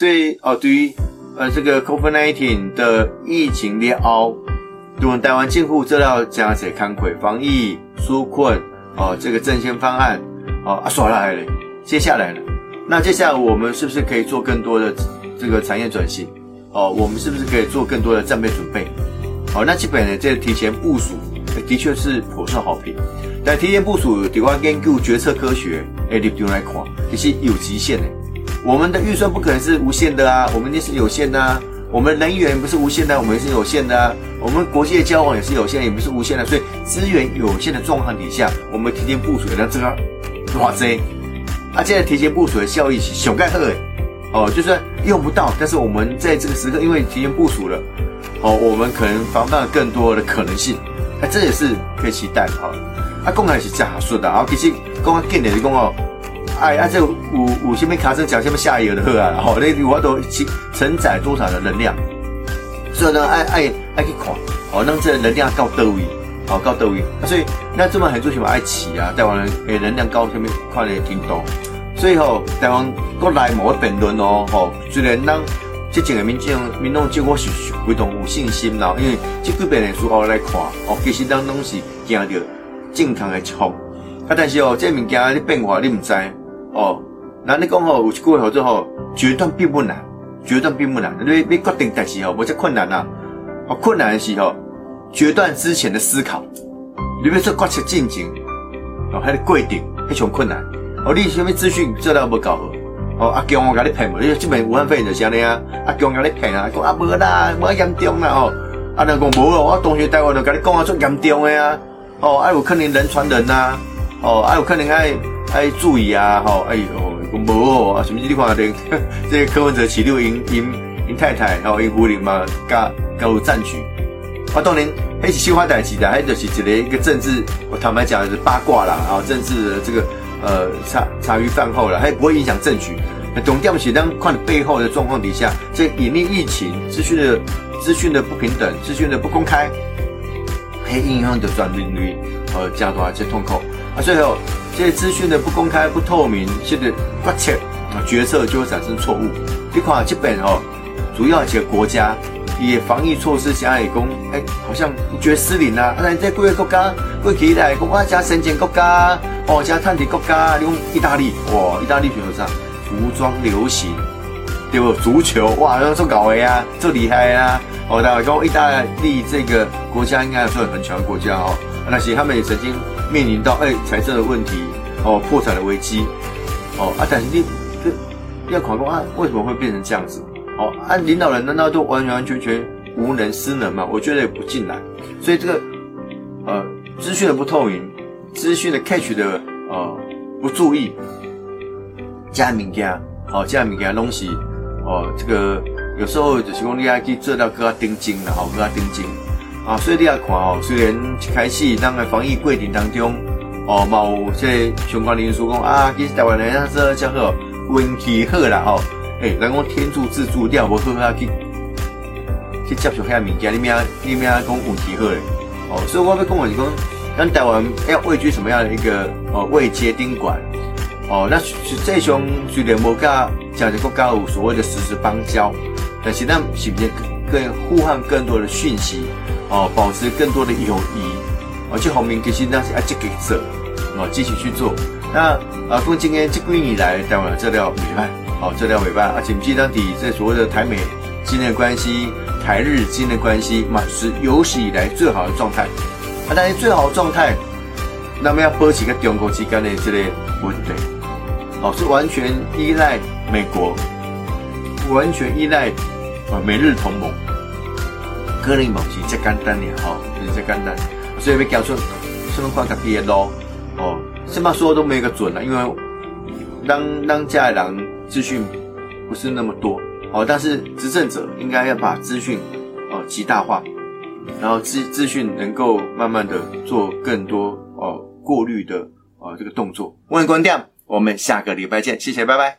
对于这个 COVID-19 的疫情裂凹，对我们台湾政府做了真侪工作，防疫、纾困这个振兴方案刷下来了，接下来了。那接下来我们是不是可以做更多的这个产业转型？我们是不是可以做更多的战备准备？那基本呢，这个提前部署的确是颇受好评。但提前部署，对我研究决策科学的立场来看，其实有极限的。我们的预算不可能是无限的啊，我们一定是有限的啊。我们人员不是无限的，我们也是有限的啊。我们国际的交往也是有限的，也不是无限的。所以资源有限的状况底下，我们提前部署的这个偌济，现在提前部署的效益是最盖好的。就算用不到，但是我们在这个时刻，因为提前部署了，我们可能防范了更多的可能性。这也是可以期待的。讲起来是真合算啦。其实讲啊，近年是讲这有什么卡车讲什么下游的好啊，你有法度承载多少的能量，所以呢，爱去看，让这能量到哪位，到哪位。所以那这么很多什么爱起啊，台湾人诶能量高，什么看的挺多。所以台湾国内某个辩论虽然咱这整个民众结果是非常有信心啦，因为这几遍的书后来看，其实咱拢是惊到健康的冲。但是这物件你变化你唔知道。那你讲有一句话做决断并不难，决断并不难。你决定代志无遮困难啊。困难的是决断之前的思考。你要做决策进程，还得规定，非常困难。你什么资讯做到无够好？阿强我甲你骗无？你即边武汉肺炎就是安尼啊，阿强甲你骗啊，讲无啦，无严重啦阿人讲无咯，我同学带我就甲你讲啊，足严重的啊。有可能人传人啊。有可能爱注意啊，没有什么你看这柯文哲起六因太太，因夫人嘛，加入战局。当然，那是小可代志啦，那就是一个政治，我坦白讲是八卦啦，政治的这个茶余饭后啦，它也不会影响政局。重点是咱看背后的状况底下，这隐匿疫情资讯的不平等，资讯的不公开，黑影响着转变率加大这痛苦。最后，这些资讯的不公开、不透明，这个决策就会产生错误。你看这边主要几个国家也防疫措施下来讲，好像一觉失灵啦。但在几个国家，过去来讲，哇，加先进国家，加探底国家，你讲意大利，哇，意大利选手上服装流行，对不？足球，哇，那做搞的啊，做厉害啊。当然讲意大利这个国家应该算很强的国家但是他们也曾经面临到财政的问题，破产的危机，但是你要考虑为什么会变成这样子？领导人难道都完全无能失能吗？我觉得也不尽然。所以这个资讯的不透明，资讯的 catch 的不注意，加名家，加名家东西，这个有时候就是讲你要去做到个定金啦，个定金。所以你要看虽然一开始咱个防疫过程当中，有即相关人士讲其实台湾人说较好，运气好啦人讲天助自助，你也无好好去接受遐物件，你咩讲运气好嘞？所以我要讲是讲，咱台湾要位居什么样的一个位阶顶管？那这种虽然无甲真侪国家有所谓的实时邦交，但是咱是不是更互换更多的讯息？保持更多的友谊，这方面其实咱是要积极做，继续去做。那从今年这几年来，台湾做了袂歹，做了袂歹，甚至咱底这所谓的台美之间的关系、台日之间的关系嘛，是有史以来最好的状态。但是最好的状态，那么要保持跟中国之间的这个稳定，是完全依赖美国，完全依赖美日同盟。可能嘛是真简单咧，就是真简单，所以要走出什么款家己的路，什么说都没有个准啦，因为当家的人资讯不是那么多，但是执政者应该要把资讯极大化，然后资讯能够慢慢的做更多过滤的这个动作。问观点，我们下个礼拜见，谢谢，拜拜。